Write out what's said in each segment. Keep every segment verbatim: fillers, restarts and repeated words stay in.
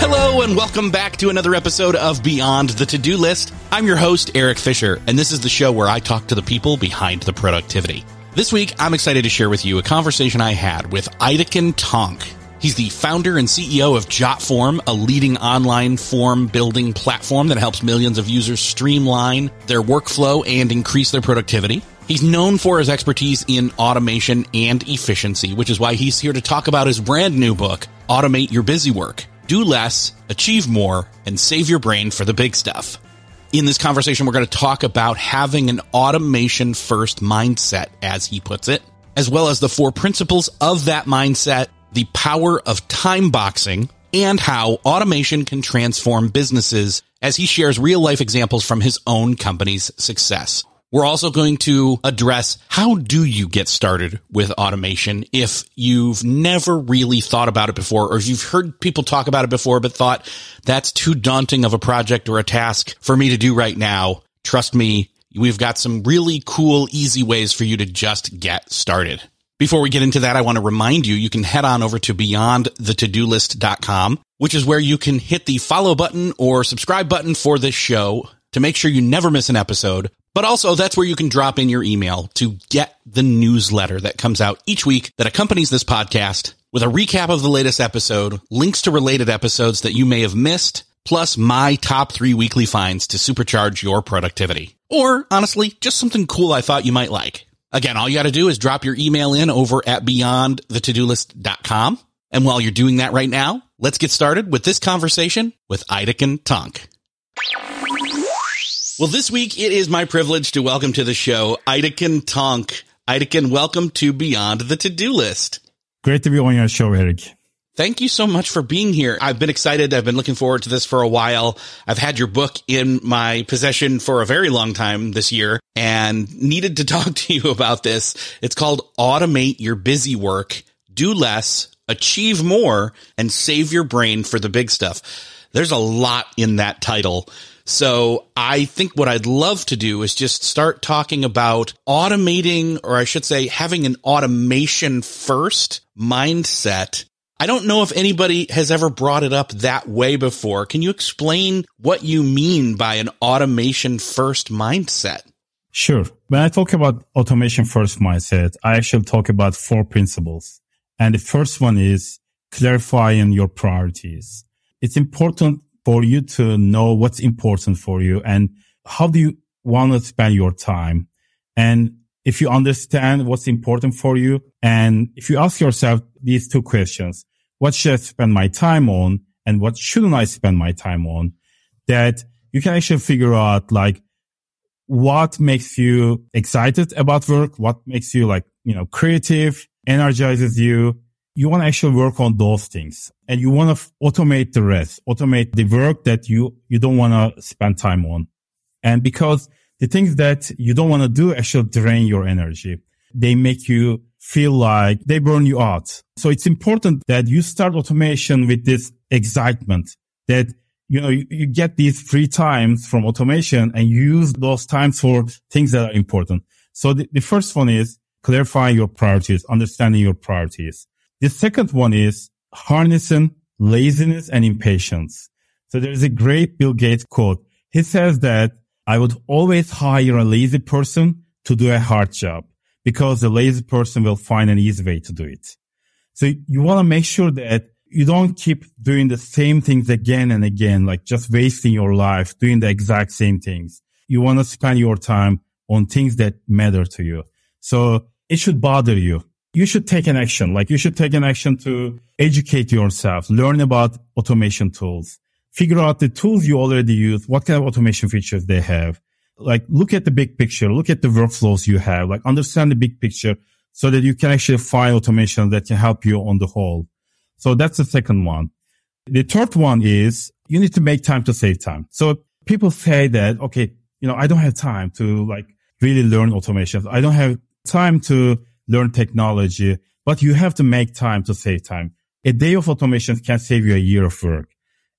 Hello and welcome back to another episode of Beyond the To-Do List. I'm your host, Eric Fisher, and this is the show where I talk to the people behind the productivity. This week, I'm excited to share with you a conversation I had with Aytekin Tank. He's the founder and C E O of JotForm, a leading online form building platform that helps millions of users streamline their workflow and increase their productivity. He's known for his expertise in automation and efficiency, which is why he's here to talk about his brand new book, Automate Your Busywork: Do Less, Achieve More, and Save Your Brain for the Big Stuff. In this conversation, we're going to talk about having an automation-first mindset, as he puts it, as well as the four principles of that mindset, the power of time boxing, and how automation can transform businesses, as he shares real-life examples from his own company's success. We're also going to address how do you get started with automation if you've never really thought about it before, or if you've heard people talk about it before but thought that's too daunting of a project or a task for me to do right now. Trust me, we've got some really cool, easy ways for you to just get started. Before we get into that, I want to remind you, you can head on over to beyond the to do list dot com, which is where you can hit the follow button or subscribe button for this show to make sure you never miss an episode. But also, that's where you can drop in your email to get the newsletter that comes out each week that accompanies this podcast with a recap of the latest episode, links to related episodes that you may have missed, plus my top three weekly finds to supercharge your productivity. Or, honestly, just something cool I thought you might like. Again, all you got to do is drop your email in over at beyond the to do list dot com. And while you're doing that right now, let's get started with this conversation with Aytekin Tank. Well, this week, it is my privilege to welcome to the show Aytekin Tank. Aytekin, welcome to Beyond the To-Do List. Great to be on your show, Eric. Thank you so much for being here. I've been excited. I've been looking forward to this for a while. I've had your book in my possession for a very long time this year and needed to talk to you about this. It's called Automate Your Busywork: Do Less, Achieve More, and Save Your Brain for the Big Stuff. There's a lot in that title. So I think what I'd love to do is just start talking about automating, or I should say having an automation first mindset. I don't know if anybody has ever brought it up that way before. Can you explain what you mean by an automation first mindset? Sure. When I talk about automation first mindset, I actually talk about four principles. And the first one is clarifying your priorities. It's important for you to know what's important for you and how do you want to spend your time. And if you understand what's important for you, and if you ask yourself these two questions, what should I spend my time on and what shouldn't I spend my time on, that you can actually figure out like what makes you excited about work, what makes you like, you know, creative, energizes you. You want to actually work on those things and you want to automate the rest, automate the work that you, you don't want to spend time on. And because the things that you don't want to do actually drain your energy. They make you feel like they burn you out. So it's important that you start automation with this excitement. that, you know, you, you get these free times from automation and use those times for things that are important. So the, the first one is clarifying your priorities, understanding your priorities. The second one is harnessing laziness and impatience. So there is a great Bill Gates quote. He says that I would always hire a lazy person to do a hard job because the lazy person will find an easy way to do it. So you want to make sure that you don't keep doing the same things again and again, like just wasting your life doing the exact same things. You want to spend your time on things that matter to you. So it should bother you. You should take an action. Like you should take an action to educate yourself, learn about automation tools, figure out the tools you already use, what kind of automation features they have. Like look at the big picture, look at the workflows you have, like understand the big picture so that you can actually find automation that can help you on the whole. So that's the second one. The third one is you need to make time to save time. So people say that, okay, you know, I don't have time to like really learn automation. I don't have time to learn technology, but you have to make time to save time. A day of automation can save you a year of work.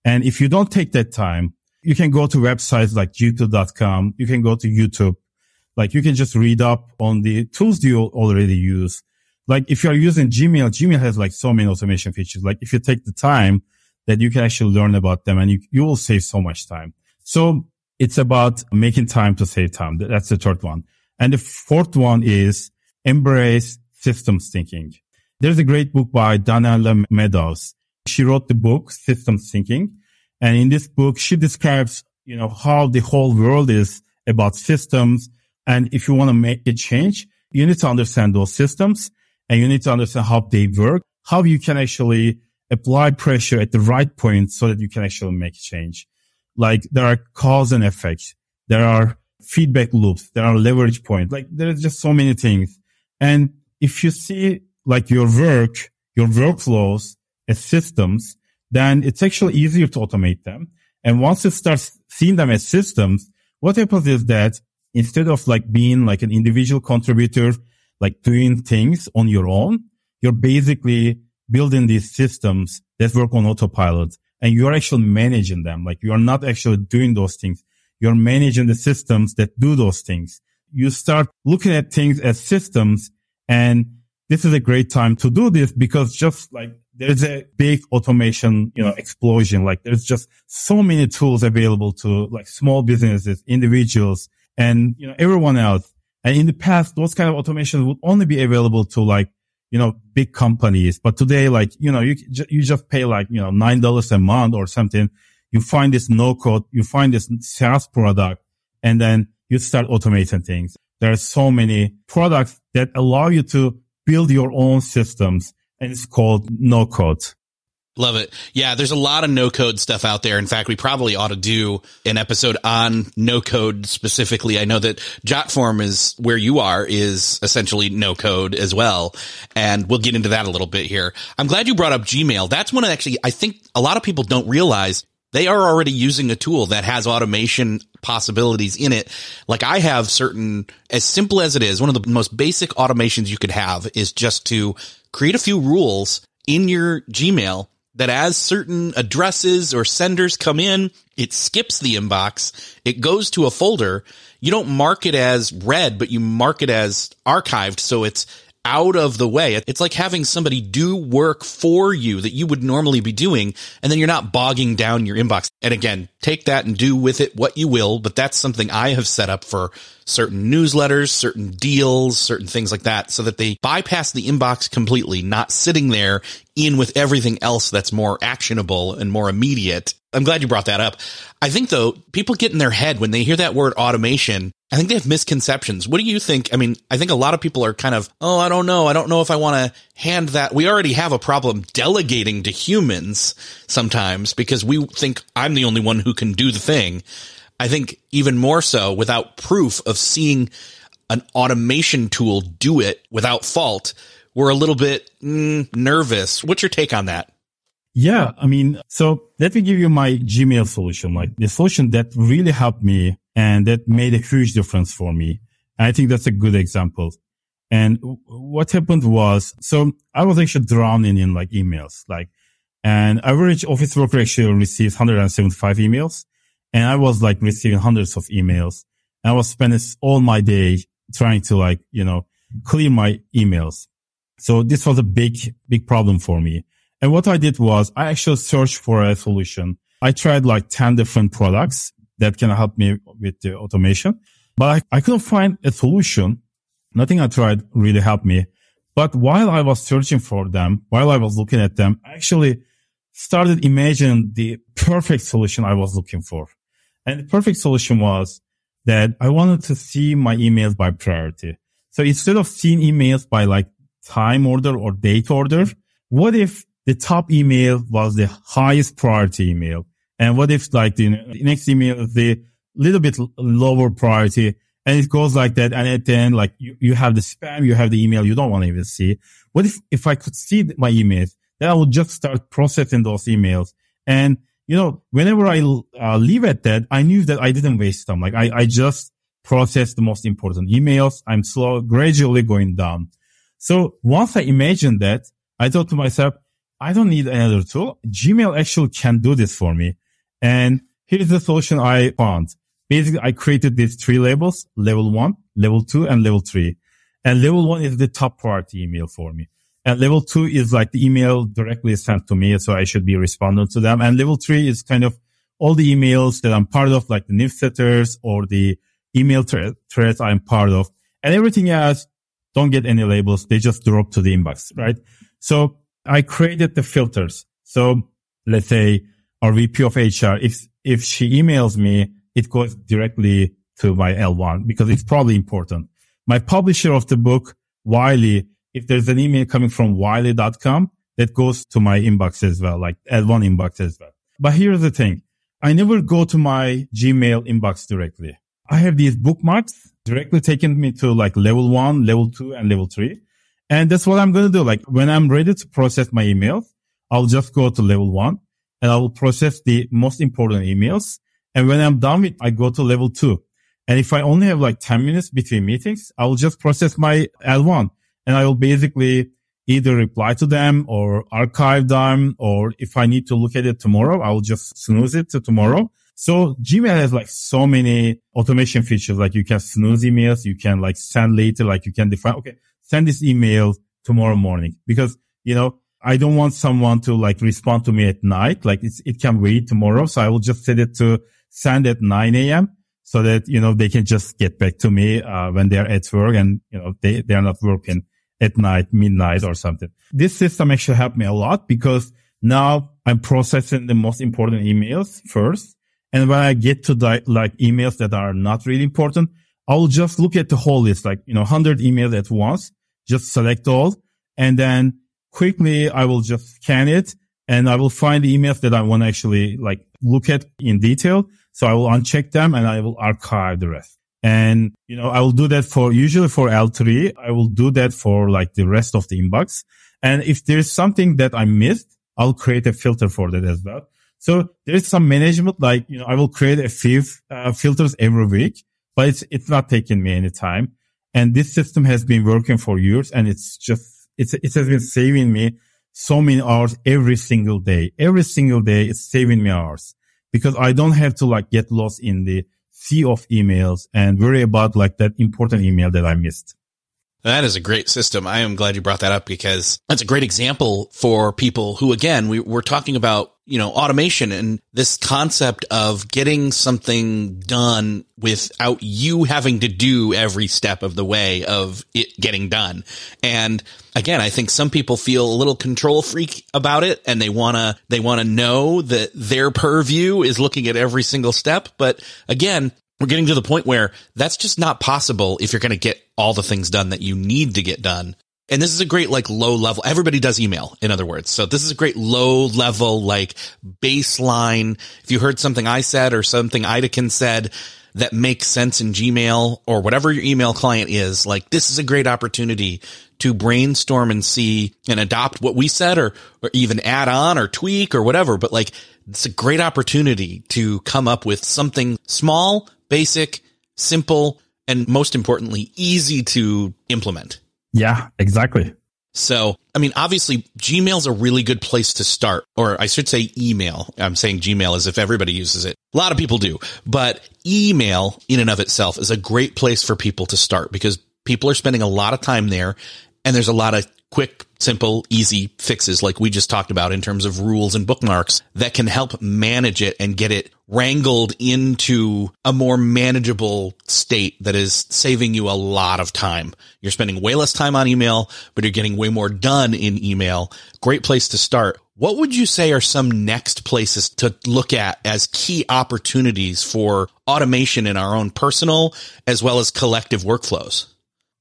And if you don't take that time, you can go to websites like G two dot com. You can go to YouTube. Like you can just read up on the tools you already use. Like if you're using Gmail, Gmail has like so many automation features. Like if you take the time that you can actually learn about them and you, you will save so much time. So it's about making time to save time. That's the third one. And the fourth one is embrace systems thinking. There's a great book by Donella Meadows. She wrote the book Systems Thinking. And in this book, she describes, you know, how the whole world is about systems. And if you want to make a change, you need to understand those systems and you need to understand how they work, how you can actually apply pressure at the right point so that you can actually make a change. Like there are cause and effects. There are feedback loops. There are leverage points. Like there are just so many things. And if you see like your work, your workflows as systems, then it's actually easier to automate them. And once you start seeing them as systems, what happens is that instead of like being like an individual contributor, like doing things on your own, you're basically building these systems that work on autopilot and you're actually managing them. Like you're not actually doing those things. You're managing the systems that do those things. You start looking at things as systems. And this is a great time to do this because just like there's a big automation, you know, explosion. Like there's just so many tools available to like small businesses, individuals, and, you know, everyone else. And in the past, those kind of automations would only be available to like, you know, big companies. But today, like, you know, you, you just pay like, you know, nine dollars a month or something. You find this no code, you find this SaaS product, and then you start automating things. There are so many products that allow you to build your own systems. And it's called no code. Love it. Yeah, there's a lot of no-code stuff out there. In fact, we probably ought to do an episode on no-code specifically. I know that JotForm is where you are is essentially no-code as well, and we'll get into that a little bit here. I'm glad you brought up Gmail. That's one of actually I think a lot of people don't realize they are already using a tool that has automation possibilities in it. Like I have certain, as simple as it is, one of the most basic automations you could have is just to create a few rules in your Gmail that as certain addresses or senders come in, it skips the inbox. It goes to a folder. You don't mark it as read, but you mark it as archived. So it's out of the way. It's like having somebody do work for you that you would normally be doing, and then you're not bogging down your inbox. And again, take that and do with it what you will, but that's something I have set up for certain newsletters, certain deals, certain things like that, so that they bypass the inbox completely, not sitting there in with everything else that's more actionable and more immediate. I'm glad you brought that up. I think, though, people get in their head when they hear that word automation. I think they have misconceptions. What do you think? I mean, I think a lot of people are kind of, oh, I don't know. I don't know if I want to hand that. We already have a problem delegating to humans sometimes because we think I'm the only one who can do the thing. I think even more so without proof of seeing an automation tool do it without fault, we're a little bit mm, nervous. What's your take on that? Yeah, I mean, so let me give you my Gmail solution, like the solution that really helped me and that made a huge difference for me. And I think that's a good example. And what happened was, so I was actually drowning in like emails. Like And average office worker actually receives one hundred seventy-five emails. And I was like receiving hundreds of emails. And I was spending all my day trying to like, you know, clear my emails. So this was a big, big problem for me. And what I did was I actually searched for a solution. I tried like ten different products that can help me with the automation, but I, I couldn't find a solution. Nothing I tried really helped me. But while I was searching for them, while I was looking at them, I actually started imagining the perfect solution I was looking for. And the perfect solution was that I wanted to see my emails by priority. So instead of seeing emails by like time order or date order, what if the top email was the highest priority email? And what if like the next email is the little bit lower priority? And it goes like that. And at the end, like you, you have the spam, you have the email you don't want to even see. What if, if I could see my emails, then I would just start processing those emails. And, you know, whenever I uh, leave at that, I knew that I didn't waste time. Like I, I just processed the most important emails. I'm slow, gradually going down. So once I imagined that, I thought to myself, I don't need another tool. Gmail actually can do this for me. And here's the solution I found. Basically, I created these three labels, level one, level two, and level three. And level one is the top priority email for me. And level two is like the email directly sent to me, so I should be responding to them. And level three is kind of all the emails that I'm part of, like the newsletters or the email thread, threads I'm part of. And everything else don't get any labels. They just drop to the inbox, right? So I created the filters. So let's say our V P of H R, if, if she emails me, it goes directly to my L one because it's probably important. My publisher of the book, Wiley, if there's an email coming from wiley dot com, that goes to my inbox as well, like L one inbox as well. But here's the thing. I never go to my Gmail inbox directly. I have these bookmarks directly taking me to like level one, level two, and level three. And that's what I'm going to do. Like when I'm ready to process my emails, I'll just go to level one and I will process the most important emails. And when I'm done with, I go to level two. And if I only have like ten minutes between meetings, I will just process my L one and I will basically either reply to them or archive them. Or if I need to look at it tomorrow, I will just snooze it to tomorrow. So Gmail has like so many automation features. Like you can snooze emails. You can like send later, like you can define, okay, send this email tomorrow morning because, you know, I don't want someone to like respond to me at night. Like it's, it can wait tomorrow. So I will just set it to send at nine a.m. so that, you know, they can just get back to me, uh, when they're at work and, you know, they, they're not working at night, midnight or something. This system actually helped me a lot because now I'm processing the most important emails first. And when I get to the, like emails that are not really important, I'll just look at the whole list, like, you know, one hundred emails at once, just select all. And then quickly, I will just scan it and I will find the emails that I want to actually like look at in detail. So I will uncheck them and I will archive the rest. And, you know, I will do that for usually for L three. I will do that for like the rest of the inbox. And if there's something that I missed, I'll create a filter for that as well. So there's some management, like, you know, I will create a few uh, filters every week, but it's, it's not taking me any time. And this system has been working for years and it's just, it's, it has been saving me so many hours every single day. Every single day it's saving me hours because I don't have to like get lost in the sea of emails and worry about like that important email that I missed. That is a great system. I am glad you brought that up because that's a great example for people who, again, we, we're talking about, you know, automation and this concept of getting something done without you having to do every step of the way of it getting done. And again, I think some people feel a little control freak about it and they want to, they want to know that their purview is looking at every single step. But again, we're getting to the point where that's just not possible if you're going to get all the things done that you need to get done. And this is a great, like, low level. Everybody does email, in other words. So this is a great low level, like, baseline. If you heard something I said or something Aytekin said that makes sense in Gmail or whatever your email client is, like, this is a great opportunity to brainstorm and see and adopt what we said or, or even add on or tweak or whatever. But, like, it's a great opportunity to come up with something small, basic, simple, and most importantly, easy to implement. Yeah, exactly. So, I mean, obviously, Gmail's a really good place to start, or I should say email. I'm saying Gmail as if everybody uses it. A lot of people do, but email in and of itself is a great place for people to start because people are spending a lot of time there, and there's a lot of quick, simple, easy fixes like we just talked about in terms of rules and bookmarks that can help manage it and get it wrangled into a more manageable state that is saving you a lot of time. You're spending way less time on email, but you're getting way more done in email. Great place to start. What would you say are some next places to look at as key opportunities for automation in our own personal as well as collective workflows?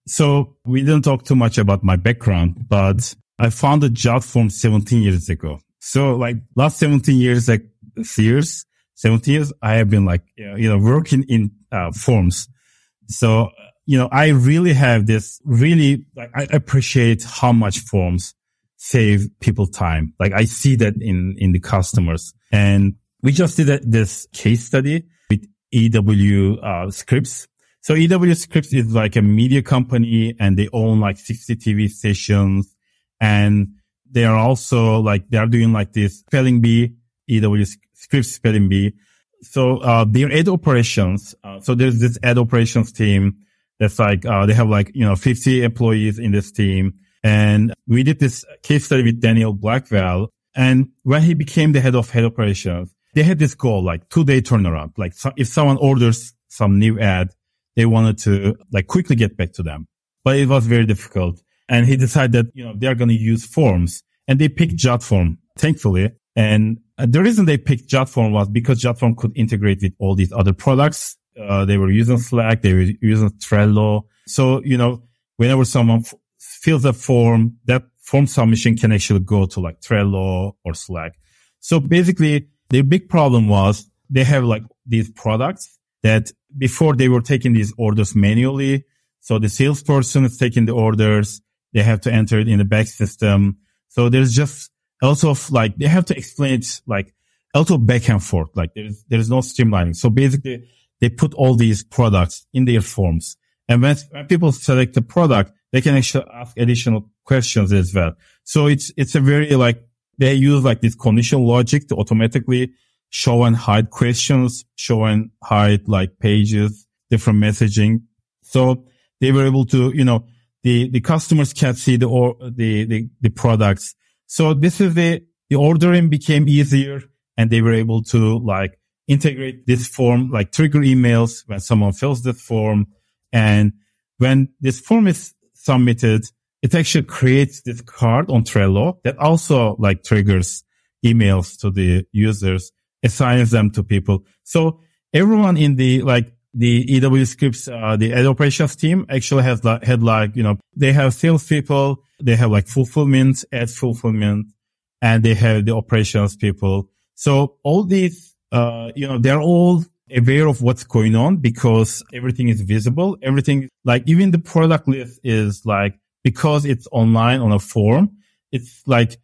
So we didn't talk too much about my background, but I founded JotForm seventeen years ago. So like last seventeen years, like years, seventeen years, I have been like, you know, working in uh, forms. So, you know, I really have this really, like, I appreciate how much forms save people time. Like I see that in, in the customers. And we just did a, this case study with E W uh, Scripts. So E W Scripts is like a media company and they own like sixty T V stations. And they are also like, they are doing like this spelling bee, E W Scripts spelling bee. So, uh, their ad operations. Uh, so there's this ad operations team that's like, uh, they have like, you know, fifty employees in this team. And we did this case study with Daniel Blackwell. And when he became the head of head operations, they had this goal, like two day turnaround. Like so, if someone orders some new ad, they wanted to like quickly get back to them, but it was very difficult. And he decided that, you know, they're going to use forms, and they picked JotForm, thankfully. And the reason they picked JotForm was because JotForm could integrate with all these other products. Uh, they were using Slack. They were using Trello. So, you know, whenever someone f- fills a form, that form submission can actually go to like Trello or Slack. So basically their big problem was they have like these products that before they were taking these orders manually. So the salesperson is taking the orders. They have to enter it in the back system. So there's just a lot of like, they have to explain it like a lot of back and forth. Like there's, there's no streamlining. So basically they put all these products in their forms. And when, when people select the product, they can actually ask additional questions as well. So it's, it's a very like, they use like this conditional logic to automatically show and hide questions, show and hide like pages, different messaging. So they were able to, you know, the, the customers can see the, or the, the, the products. So this is the, the ordering became easier, and they were able to like integrate this form, like trigger emails when someone fills this form. And when this form is submitted, it actually creates this card on Trello that also like triggers emails to the users, assigns them to people. So everyone in the, like, the E W Scripts, uh, the ad operations team actually has, like, had like, you know, they have salespeople, they have like fulfillment, ad fulfillment, and they have the operations people. So all these, uh, you know, they're all aware of what's going on because everything is visible. Everything, like even the product list is like, because it's online on a form, it's like,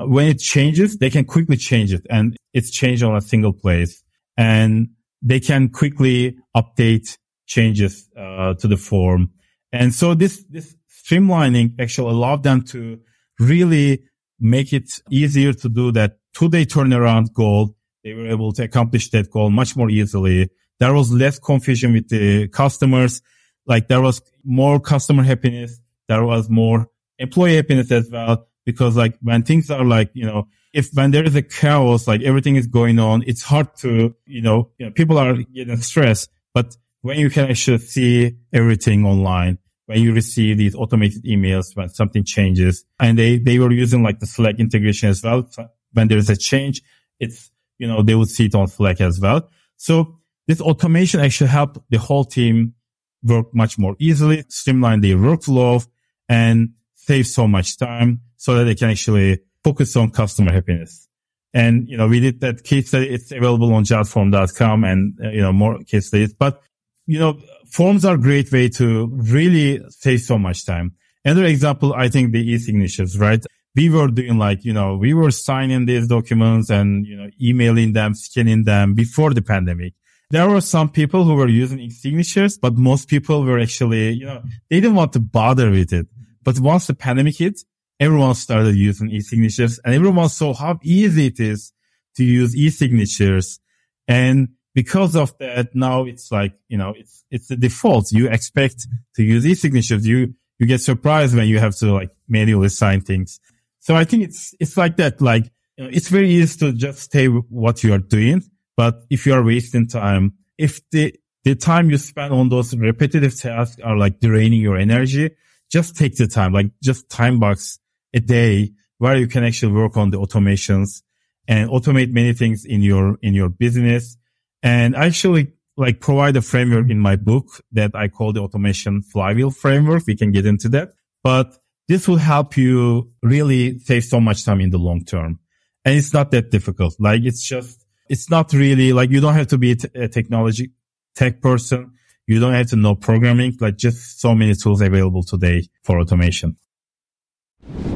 when it changes, they can quickly change it, and it's changed on a single place, and they can quickly update changes uh, to the form. And so this, this streamlining actually allowed them to really make it easier to do that two-day turnaround goal. They were able to accomplish that goal much more easily. There was less confusion with the customers. Like there was more customer happiness. There was more employee happiness as well. Because like when things are like, you know, if when there is a chaos, like everything is going on, it's hard to, you know, you know, people are getting stressed. But when you can actually see everything online, when you receive these automated emails, when something changes, and they, they were using like the Slack integration as well. When there is a change, it's, you know, they would see it on Slack as well. So this automation actually helped the whole team work much more easily, streamline their workflow, and save so much time, so that they can actually focus on customer happiness. And, you know, we did that case study. It's available on jotform dot com and, uh, you know, more case studies. But, you know, forms are a great way to really save so much time. Another example, I think the e-signatures, right? We were doing like, you know, we were signing these documents and, you know, emailing them, scanning them before the pandemic. There were some people who were using e-signatures, but most people were actually, you know, they didn't want to bother with it. But once the pandemic hit, everyone started using e-signatures, and everyone saw how easy it is to use e-signatures. And because of that, now it's like, you know, it's, it's the default. You expect to use e-signatures. You, you get surprised when you have to like manually sign things. So I think it's, it's like that. Like, you know, it's very easy to just stay with what you are doing. But if you are wasting time, if the, the time you spend on those repetitive tasks are like draining your energy, just take the time, like just time box a day where you can actually work on the automations and automate many things in your, in your business. And I actually like provide a framework in my book that I call the automation flywheel framework. We can get into that, but this will help you really save so much time in the long term. And it's not that difficult. Like it's just, it's not really like you don't have to be a, t- a technology tech person. You don't have to know programming. Like just so many tools available today for automation.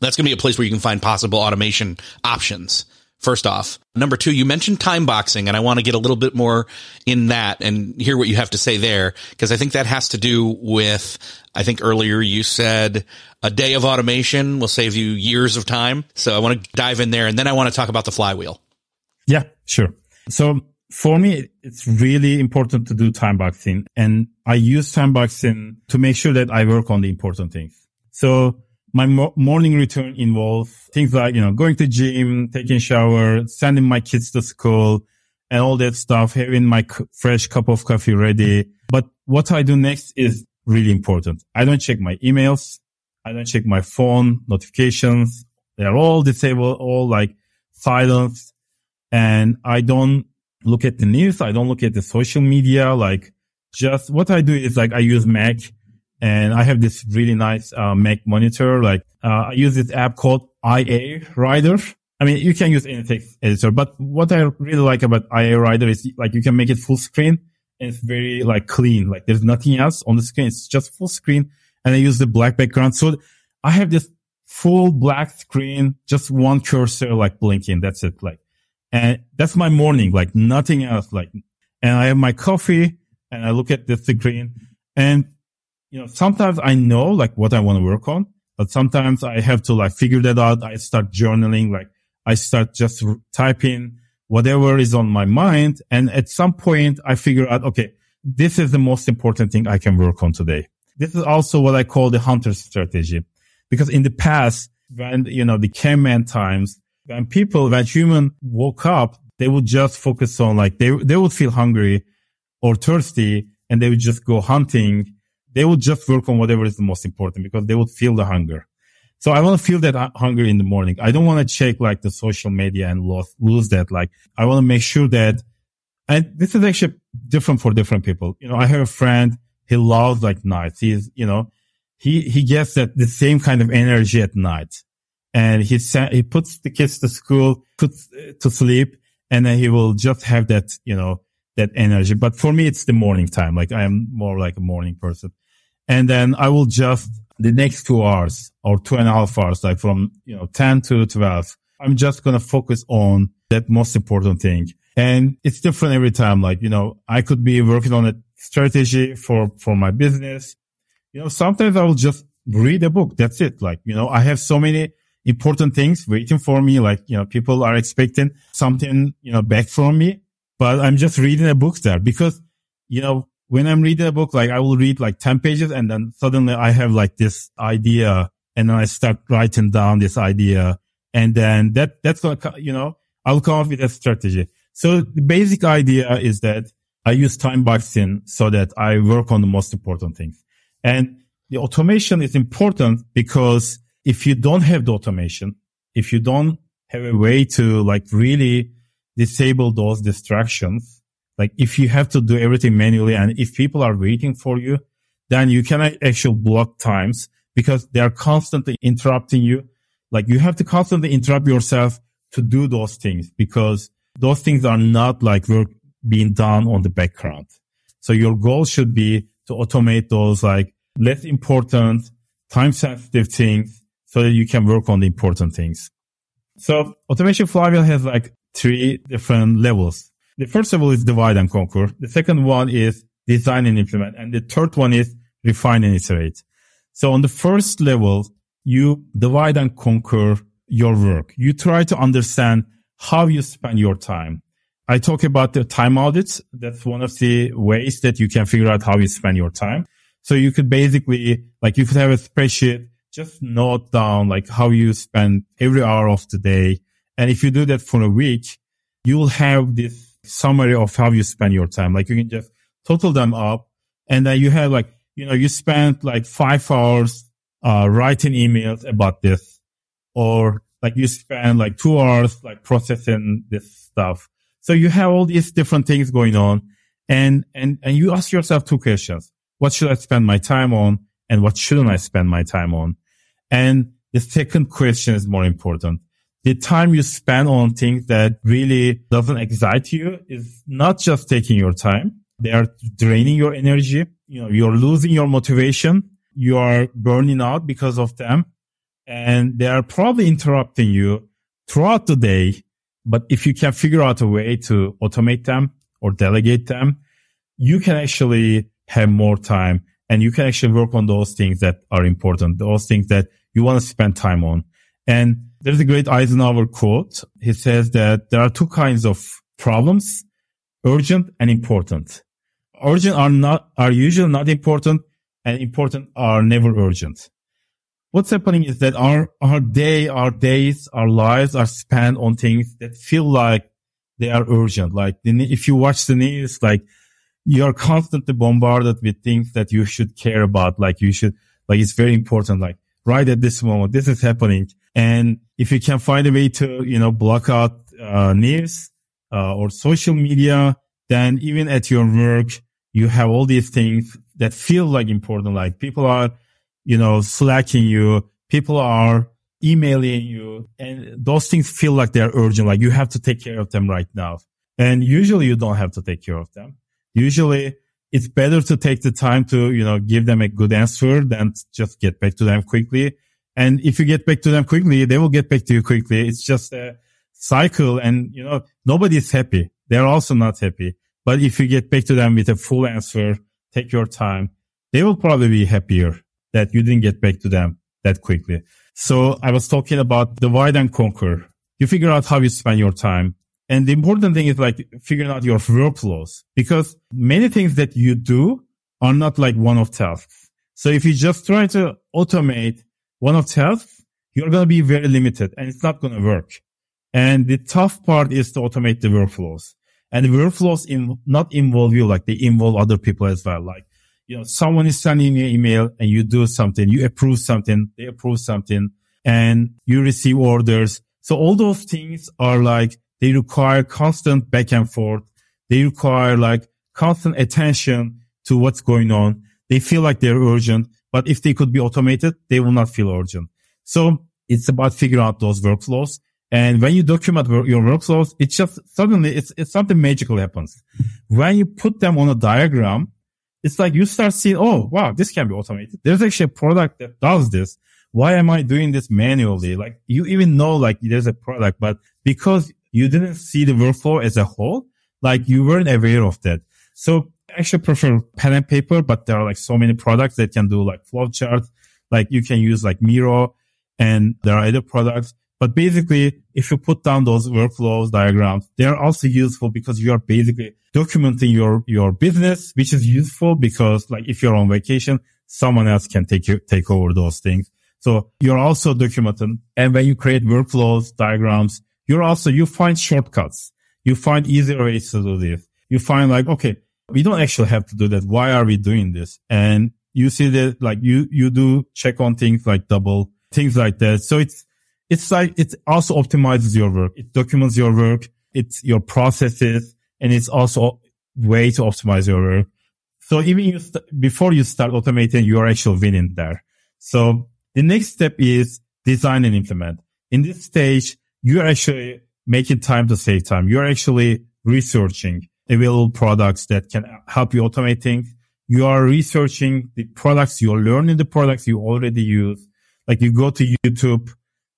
That's going to be a place where you can find possible automation options, first off. Number two, you mentioned time boxing, and I want to get a little bit more in that and hear what you have to say there, because I think that has to do with, I think earlier you said a day of automation will save you years of time. So I want to dive in there, and then I want to talk about the flywheel. Yeah, sure. So for me, it's really important to do time boxing, and I use time boxing to make sure that I work on the important things. So my mo- morning routine involves things like, you know, going to gym, taking a shower, sending my kids to school and all that stuff, having my c- fresh cup of coffee ready. But what I do next is really important. I don't check my emails. I don't check my phone notifications. They're all disabled, all like silenced. And I don't look at the news. I don't look at the social media. Like just what I do is like I use Mac. And I have this really nice uh, Mac monitor. Like uh, I use this app called I A Writer. I mean, you can use any text editor, but what I really like about I A Writer is like you can make it full screen and it's very like clean. Like there's nothing else on the screen. It's just full screen. And I use the black background. So I have this full black screen, just one cursor like blinking. That's it. Like, and that's my morning. Like nothing else. Like, and I have my coffee and I look at the screen and you know, sometimes I know like what I want to work on, but sometimes I have to like figure that out. I start journaling, like I start just r- typing whatever is on my mind. And at some point I figure out, okay, this is the most important thing I can work on today. This is also what I call the hunter strategy, because in the past, when, you know, the caveman times, when people, when human woke up, they would just focus on like, they, they would feel hungry or thirsty and they would just go hunting. They would just work on whatever is the most important because they would feel the hunger. So I want to feel that hunger in the morning. I don't want to check like the social media and lose, lose that. Like I want to make sure that, and this is actually different for different people. You know, I have a friend, he loves like nights. He's, you know, he, he gets that the same kind of energy at night and he sent, he puts the kids to school, puts to sleep, and then he will just have that, you know, that energy. But for me, it's the morning time. Like I am more like a morning person. And then I will just the next two hours or two and a half hours, like from, you know, ten to twelve, I'm just going to focus on That most important thing. And it's different every time. Like, you know, I could be working on a strategy for, for my business. You know, sometimes I will just read a book. That's it. Like, you know, I have so many important things waiting for me. Like, you know, people are expecting something, you know, back from me, but I'm just reading a book there because, you know, when I'm reading a book, like I will read like ten pages and then suddenly I have like this idea and then I start writing down this idea. And then that, that's going to, you know, I'll come up with a strategy. So the basic idea is that I use time boxing so that I work on the most important things. And the automation is important because if you don't have the automation, if you don't have a way to like really disable those distractions, like if you have to do everything manually and if people are waiting for you, then you cannot actually block times because they are constantly interrupting you. Like you have to constantly interrupt yourself to do those things because those things are not like work being done on the background. So your goal should be to automate those like less important, time sensitive things so that you can work on the important things. So automation flywheel has like three different levels. The first level is divide and conquer. The second one is design and implement. And the third one is refine and iterate. So on the first level, you divide and conquer your work. You try to understand how you spend your time. I talk about the time audits. That's one of the ways that you can figure out how you spend your time. So you could basically, like you could have a spreadsheet, just note down like how you spend every hour of the day. And if you do that for a week, you'll have this summary of how you spend your time. Like you can just total them up. And then you have like, you know, you spent like five hours uh writing emails about this, or like you spend like two hours like processing this stuff. So you have all these different things going on and, and, and you ask yourself two questions. What should I spend my time on? And what shouldn't I spend my time on? And the second question is more important. The time you spend on things that really doesn't excite you is not just taking your time. They are draining your energy. You know, you're losing your motivation. You are burning out because of them. And they are probably interrupting you throughout the day. But if you can figure out a way to automate them or delegate them, you can actually have more time and you can actually work on those things that are important, those things that you want to spend time on. And there's a great Eisenhower quote. He says that there are two kinds of problems, urgent and important. Urgent are not, are usually not important, and important are never urgent. What's happening is that our, our day, our days, our lives are spent on things that feel like they are urgent. Like if you watch the news, like you're constantly bombarded with things that you should care about. Like you should, like it's very important. Like right at this moment, this is happening. And if you can find a way to, you know, block out, uh, news, uh, or social media, then even at your work, you have all these things that feel like important. Like people are, you know, slacking you, people are emailing you, and those things feel like they're urgent, like you have to take care of them right now. And usually you don't have to take care of them. Usually it's better to take the time to, you know, give them a good answer than just get back to them quickly. And if you get back to them quickly, they will get back to you quickly. It's just a cycle, and, you know, nobody's happy. They're also not happy. But if you get back to them with a full answer, take your time, they will probably be happier that you didn't get back to them that quickly. So I was talking about divide and conquer. You figure out how you spend your time. And the important thing is like figuring out your workflows, because many things that you do are not like one-off tasks. So if you just try to automate one-off tasks, you're going to be very limited and it's not going to work. And the tough part is to automate the workflows. And the workflows in, not involve you, like they involve other people as well. Like, you know, someone is sending you an email and you do something, you approve something, they approve something, and you receive orders. So all those things are like, they require constant back and forth. They require like constant attention to what's going on. They feel like they're urgent, but if they could be automated, they will not feel urgent. So it's about figuring out those workflows. And when you document your workflows, it's just suddenly it's, it's something magical happens. When you put them on a diagram, it's like you start seeing, oh, wow, this can be automated. There's actually a product that does this. Why am I doing this manually? Like you even know, like there's a product, but because you didn't see the workflow as a whole. Like you weren't aware of that. So I actually prefer pen and paper, but there are like so many products that can do like flowchart. Like you can use like Miro and there are other products. But basically, if you put down those workflows, diagrams, they are also useful because you are basically documenting your, your business, which is useful because like if you're on vacation, someone else can take you, take over those things. So you're also documenting. And when you create workflows, diagrams, you're also, you find shortcuts. You find easier ways to do this. You find like, okay, we don't actually have to do that. Why are we doing this? And you see that like you, you do check on things like double, things like that. So it's, It's like, it also optimizes your work. It documents your work. It's your processes. And it's also a way to optimize your work. So even you st- before you start automating, you are actually winning there. So the next step is design and implement. In this stage, you are actually making time to save time. You are actually researching available products that can help you automate things. You are researching the products. You are learning the products you already use. Like you go to YouTube.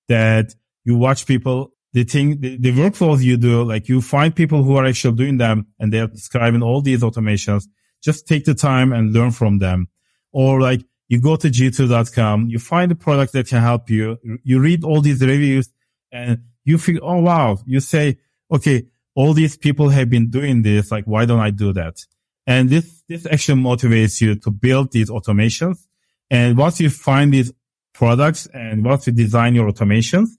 That you watch people, the thing, the, the workflows you do, like you find people who are actually doing them and they are describing all these automations. Just take the time and learn from them. Or like you go to G two dot com, you find a product that can help you. You read all these reviews and you feel, oh, wow. You say, okay, all these people have been doing this. Like, why don't I do that? And this, this actually motivates you to build these automations. And once you find these products and once you design your automations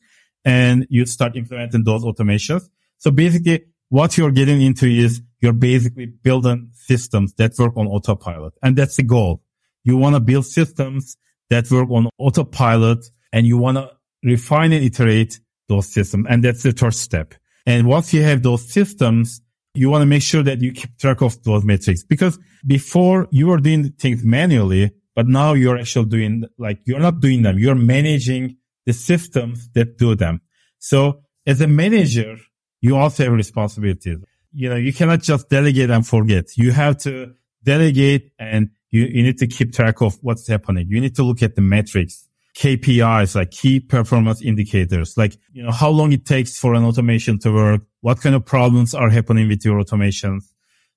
and you start implementing those automations. So basically what you're getting into is you're basically building systems that work on autopilot. And that's the goal. You want to build systems that work on autopilot and you want to refine and iterate those systems. And that's the third step. And once you have those systems, you want to make sure that you keep track of those metrics because before you were doing things manually, but now you're actually doing, like, you're not doing them. You're managing the systems that do them. So as a manager, you also have responsibilities. You know, you cannot just delegate and forget. You have to delegate and you, you need to keep track of what's happening. You need to look at the metrics, K P Is, like key performance indicators, like, you know, how long it takes for an automation to work. What kind of problems are happening with your automations?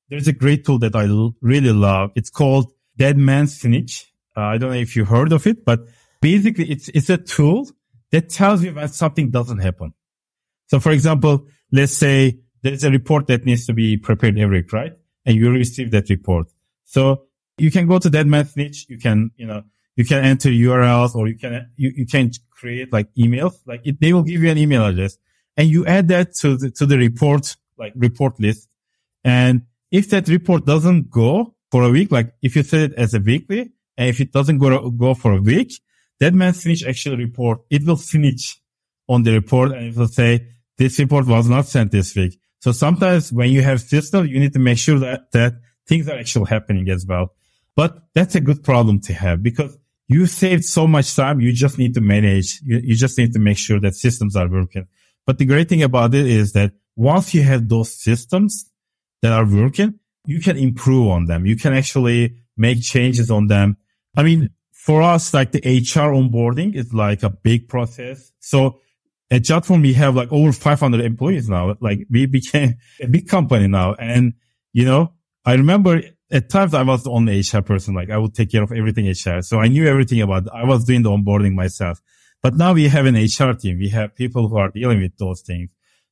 There's a great tool that I l- really love. It's called Dead Man's Snitch. Uh, I don't know if you heard of it, but basically it's, it's a tool that tells you when something doesn't happen. So for example, let's say there's a report that needs to be prepared every week, right? And you receive that report. So you can go to Dead Man's Snitch. You can, you know, you can enter U R Ls or you can, you, you can create like emails. Like it, they will give you an email address and you add that to the, to the report, like report list. And if that report doesn't go, for a week, like if you set it as a weekly, and if it doesn't go go for a week, Dead Man's Snitch actually report, it will snitch on the report and it will say, this report was not sent this week. So sometimes when you have systems, you need to make sure that, that things are actually happening as well. But that's a good problem to have because you saved so much time. You just need to manage. You, you just need to make sure that systems are working. But the great thing about it is that once you have those systems that are working, you can improve on them. You can actually make changes on them. I mean, for us, like the H R onboarding is like a big process. So at JotForm, we have like over five hundred employees now. Like we became a big company now. And, you know, I remember at times I was the only H R person. Like I would take care of everything H R. So I knew everything about it. I was doing the onboarding myself. But now we have an H R team. We have people who are dealing with those things.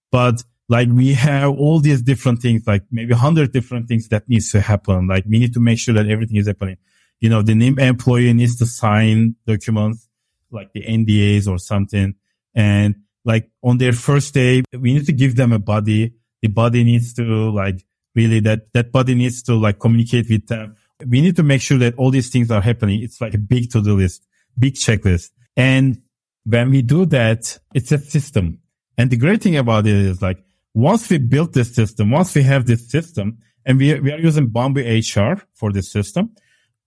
But like we have all these different things, like maybe a hundred different things that needs to happen. Like we need to make sure that everything is happening. You know, the named employee needs to sign documents like the N D As or something. And like on their first day, we need to give them a body. The body needs to like really that, that body needs to like communicate with them. We need to make sure that all these things are happening. It's like a big to-do list, big checklist. And when we do that, it's a system. And the great thing about it is like, once we build this system, once we have this system, and we, we are using BambooHR for this system,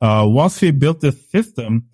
uh, once we build this system,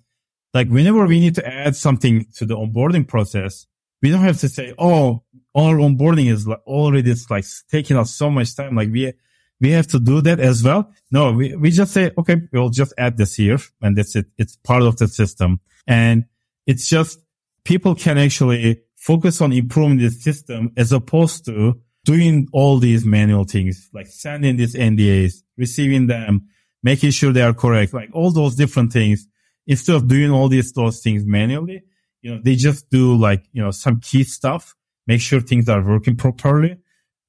like whenever we need to add something to the onboarding process, we don't have to say, oh, our onboarding is like already it's like taking us so much time. Like we, we have to do that as well. No, we, we just say, okay, we'll just add this here. And that's it. It's part of the system. And it's just people can actually focus on improving the system as opposed to doing all these manual things, like sending these N D As, receiving them, making sure they are correct, like all those different things. Instead of doing all these, those things manually, you know, they just do like, you know, some key stuff, make sure things are working properly.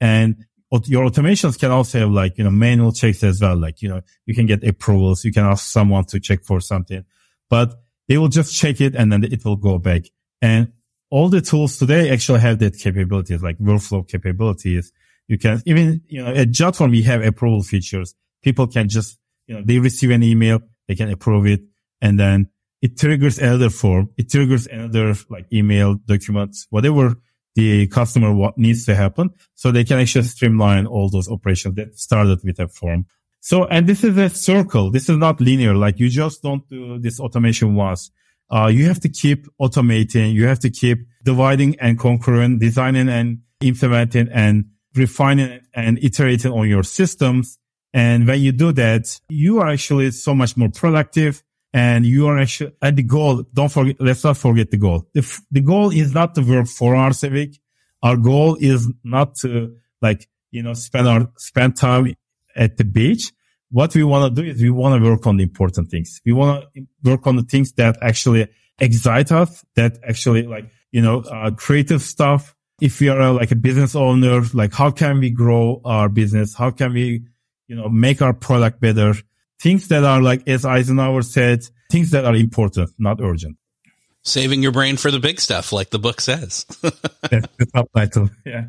And your automations can also have like, you know, manual checks as well. Like, you know, you can get approvals. You can ask someone to check for something, but they will just check it and then it will go back. And all the tools today actually have that capabilities, like workflow capabilities. You can even, you know, at JotForm, we have approval features. People can just, you know, they receive an email, they can approve it, and then it triggers another form. It triggers another like email, documents, whatever the customer what needs to happen. So they can actually streamline all those operations that started with a form. So, and this is a circle. This is not linear. Like you just don't do this automation once. Uh, you have to keep automating. You have to keep dividing and conquering, designing and implementing and refining and iterating on your systems. And when you do that, you are actually so much more productive. And you are actually at the goal. Don't forget, let's not forget the goal. The, f- the goal is not to work four hours a week. Our goal is not to like, you know, spend our, spend time at the beach. What we want to do is we want to work on the important things. We want to work on the things that actually excite us, that actually like, you know, uh, creative stuff. If we are uh, like a business owner, like how can we grow our business? How can we, you know, make our product better? Things that are like, as Eisenhower said, things that are important, not urgent. Saving your brain for the big stuff, like the book says. That's the subtitle. Yeah.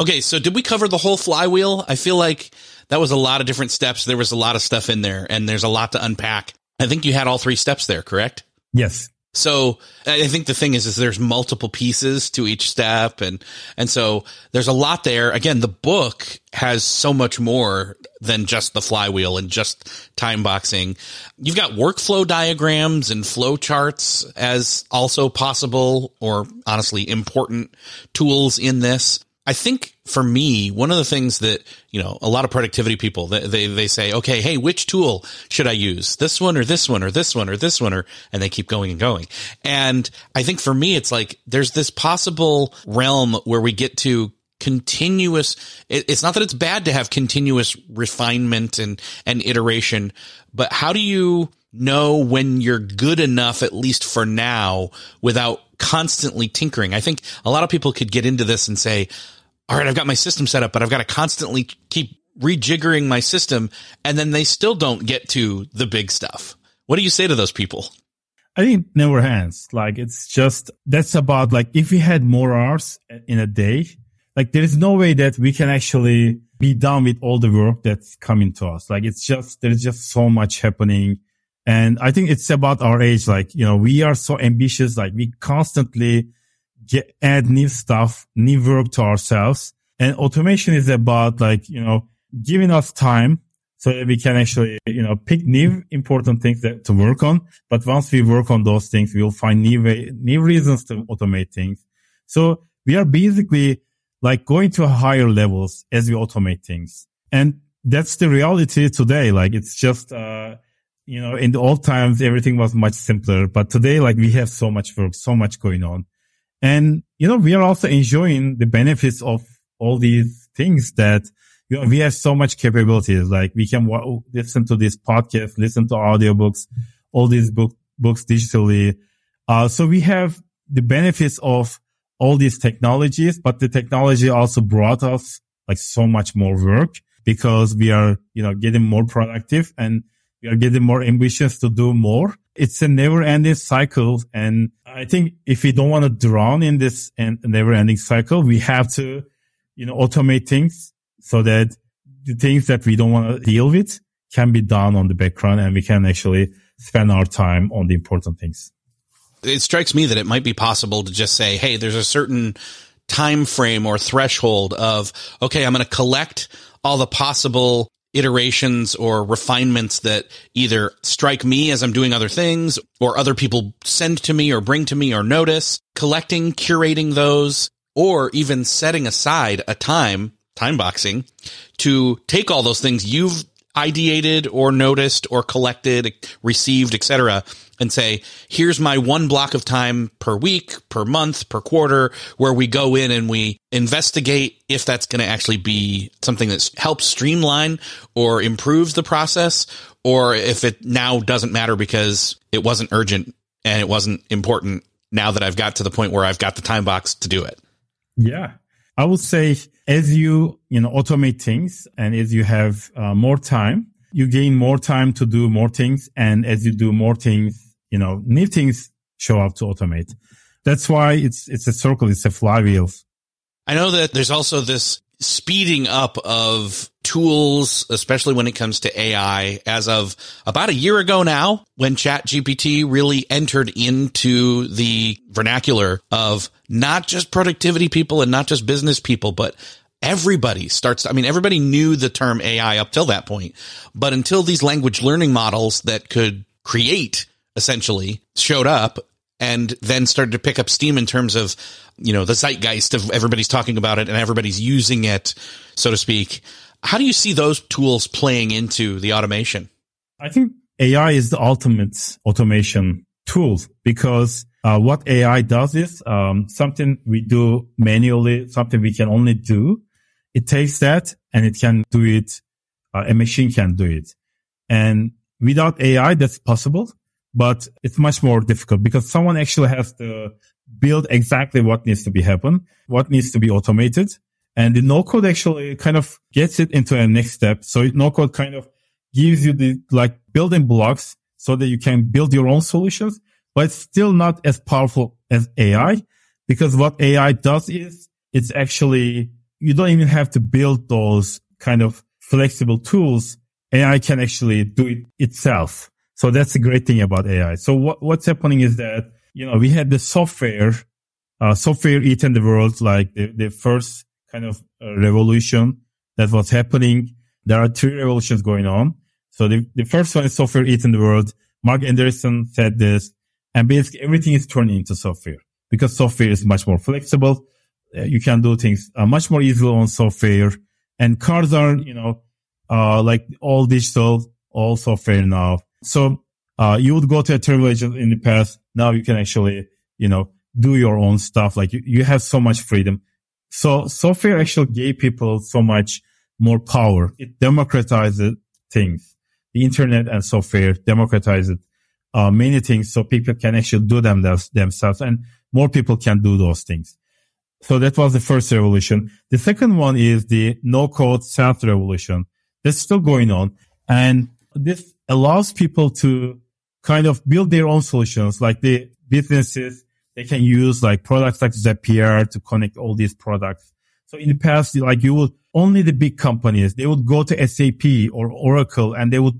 Okay, so did we cover the whole flywheel? I feel like that was a lot of different steps. There was a lot of stuff in there, and there's a lot to unpack. I think you had all three steps there, correct? Yes. So I think the thing is, is there's multiple pieces to each step. And, and so there's a lot there. Again, the book has so much more than just the flywheel and just time boxing. You've got workflow diagrams and flow charts as also possible or honestly important tools in this. I think for me, one of the things that, you know, a lot of productivity people, they, they they say, okay, hey, which tool should I use? This one or this one or this one or this one or, and they keep going and going. And I think for me, it's like there's this possible realm where we get to continuous. It, it's not that it's bad to have continuous refinement and, and iteration, but how do you know when you're good enough, at least for now, without constantly tinkering? I think a lot of people could get into this and say, all right, I've got my system set up, but I've got to constantly keep rejiggering my system. And then they still don't get to the big stuff. What do you say to those people? I think it never ends. Like, it's just, that's about like, if we had more hours in a day, like there is no way that we can actually be done with all the work that's coming to us. Like, it's just, there's just so much happening. And I think it's about our age. Like, you know, we are so ambitious. Like, we constantly get, add new stuff, new work to ourselves. And automation is about like, you know, giving us time so that we can actually, you know, pick new important things that, to work on. But once we work on those things, we'll find new way, new reasons to automate things. So we are basically like going to higher levels as we automate things. And that's the reality today. Like, it's just, uh, you know, in the old times, everything was much simpler. But today, like, we have so much work, so much going on. And, you know, we are also enjoying the benefits of all these things that, you know, we have so much capabilities. Like, we can w- listen to this podcast, listen to audiobooks, all these book, books digitally. Uh, so we have the benefits of all these technologies, but the technology also brought us like so much more work because we are, you know, getting more productive and we are getting more ambitious to do more. It's a never-ending cycle. And I think if we don't want to drown in this never-ending cycle, we have to, you know, automate things so that the things that we don't want to deal with can be done on the background and we can actually spend our time on the important things. It strikes me that it might be possible to just say, hey, there's a certain time frame or threshold of, okay, I'm going to collect all the possible iterations or refinements that either strike me as I'm doing other things or other people send to me or bring to me or notice, collecting, curating those, or even setting aside a time, time boxing, to take all those things you've ideated or noticed or collected, received, et cetera, and say, here's my one block of time per week, per month, per quarter, where we go in and we investigate if that's going to actually be something that helps streamline or improves the process, or if it now doesn't matter because it wasn't urgent and it wasn't important now that I've got to the point where I've got the time box to do it. Yeah. I would say as you, you know, automate things and as you have uh, more time, you gain more time to do more things. And as you do more things, you know, new things show up to automate. That's why it's, it's a circle. It's a flywheel. I know that there's also this speeding up of tools, especially when it comes to A I, as of about a year ago now, when ChatGPT really entered into the vernacular of not just productivity people and not just business people, but everybody starts. I mean, everybody knew the term A I up till that point, but until these language learning models that could create essentially showed up and then started to pick up steam in terms of, you know, the zeitgeist of everybody's talking about it and everybody's using it, so to speak. How do you see those tools playing into the automation? I think A I is the ultimate automation tool because uh, what A I does is um, something we do manually, something we can only do. It takes that and it can do it. Uh, a machine can do it. And without A I, that's possible. But it's much more difficult because someone actually has to build exactly what needs to be happen, what needs to be automated. And the no code actually kind of gets it into a next step. So no code kind of gives you the like building blocks so that you can build your own solutions, but it's still not as powerful as A I because what A I does is it's actually, you don't even have to build those kind of flexible tools. A I can actually do it itself. So that's the great thing about A I. So what, what's happening is that, you know, we had the software, uh, software eating the world, like the, the first kind of uh, revolution that was happening. There are three revolutions going on. So the, the first one is software eating the world. Mark Andersen said this, and basically everything is turning into software because software is much more flexible. Uh, you can do things uh, much more easily on software, and cars are, you know, uh, like all digital, all software now. So, uh, you would go to a travel agent in the past. Now you can actually, you know, do your own stuff. Like you, you have so much freedom. So software actually gave people so much more power. It democratizes things. The internet and software democratizes, uh, many things. So people can actually do them themselves and more people can do those things. So that was the first revolution. The second one is the no code self revolution. That's still going on. And this allows people to kind of build their own solutions, like the businesses, they can use like products like Zapier to connect all these products. So in the past, like you would only the big companies, they would go to S A P or Oracle and they would,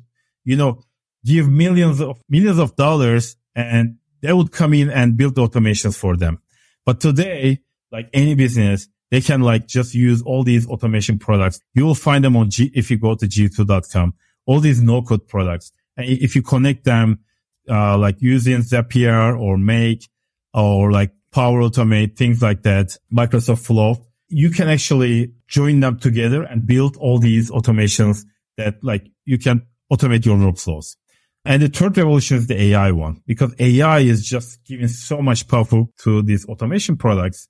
you know, give millions of millions of dollars and they would come in and build automations for them. But today, like any business, they can like just use all these automation products. You will find them on G, if you go to G two dot com. All these no-code products, and if you connect them, uh, like using Zapier or Make or like Power Automate, things like that, Microsoft Flow, you can actually join them together and build all these automations that like you can automate your workflows. And the third revolution is the A I one, because A I is just giving so much power to these automation products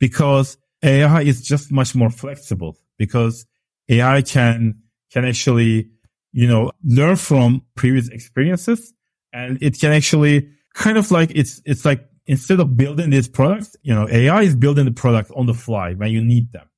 because A I is just much more flexible because A I can, can actually you know, learn from previous experiences and it can actually kind of like, it's, it's like instead of building these products, you know, A I is building the product on the fly when you need them.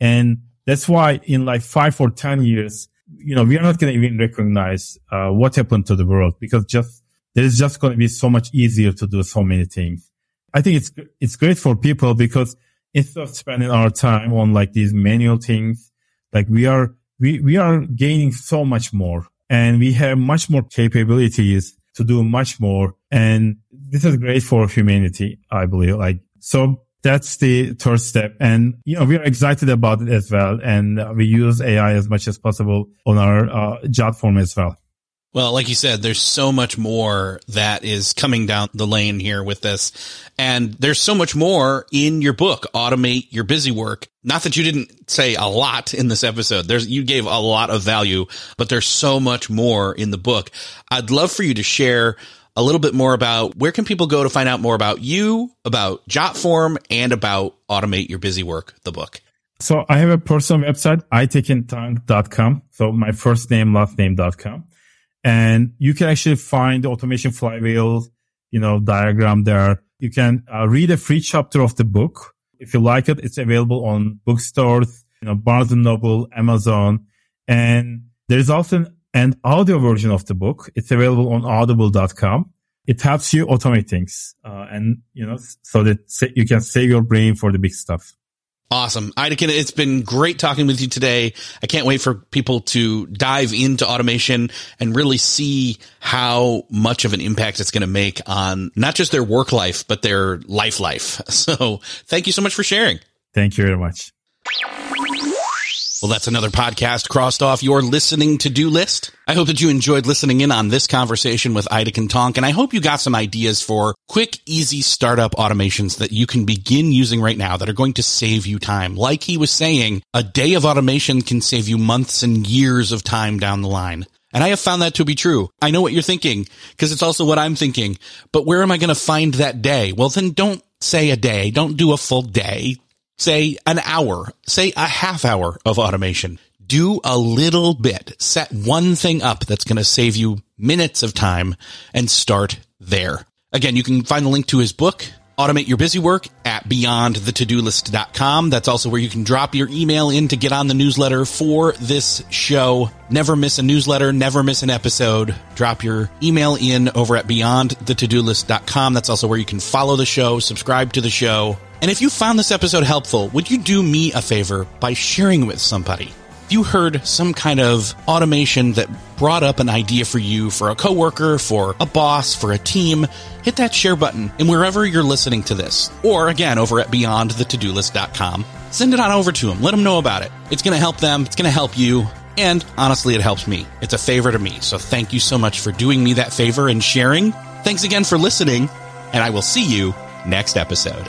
And that's why in like five or ten years, you know, we are not going to even recognize, uh, what happened to the world because just, there's just going to be so much easier to do so many things. I think it's, it's great for people because instead of spending our time on like these manual things, like we are, We, we are gaining so much more and we have much more capabilities to do much more. And this is great for humanity, I believe. Like, so that's the third step. And, you know, we are excited about it as well. And we use A I as much as possible on our uh, JotForm as well. Well, like you said, there's so much more that is coming down the lane here with this. And there's so much more in your book, Automate Your Busywork. Not that you didn't say a lot in this episode. There's, you gave a lot of value, but there's so much more in the book. I'd love for you to share a little bit more about where can people go to find out more about you, about JotForm, and about Automate Your Busywork, the book. So I have a personal website, aytekin tank dot com. So my first name, last name dot com. And you can actually find the automation flywheel, you know, diagram there. You can uh, read a free chapter of the book. If you like it, it's available on bookstores, you know, Barnes and Noble, Amazon. And there's also an audio version of the book. It's available on audible dot com. It helps you automate things. Uh, and, you know, so that you can save your brain for the big stuff. Awesome. Aytekin, it's been great talking with you today. I can't wait for people to dive into automation and really see how much of an impact it's going to make on not just their work life, but their life life. So thank you so much for sharing. Thank you very much. Well, that's another podcast crossed off your listening to-do list. I hope that you enjoyed listening in on this conversation with Aytekin Tank, and I hope you got some ideas for quick, easy startup automations that you can begin using right now that are going to save you time. Like he was saying, a day of automation can save you months and years of time down the line. And I have found that to be true. I know what you're thinking, because it's also what I'm thinking. But where am I going to find that day? Well, then don't say a day. Don't do a full day. Say an hour, say a half hour of automation. Do a little bit. Set one thing up that's going to save you minutes of time and start there. Again, you can find the link to his book, Automate Your Busywork, at beyond the to do list dot com. That's also where you can drop your email in to get on the newsletter for this show. Never miss a newsletter, never miss an episode. Drop your email in over at beyond the to do list dot com. That's also where you can follow the show, subscribe to the show. And if you found this episode helpful, would you do me a favor by sharing with somebody? If you heard some kind of automation that brought up an idea for you, for a coworker, for a boss, for a team, hit that share button. And wherever you're listening to this, or again, over at beyond the to do list dot com, send it on over to them. Let them know about it. It's going to help them. It's going to help you. And honestly, it helps me. It's a favor to me. So thank you so much for doing me that favor and sharing. Thanks again for listening. And I will see you next episode.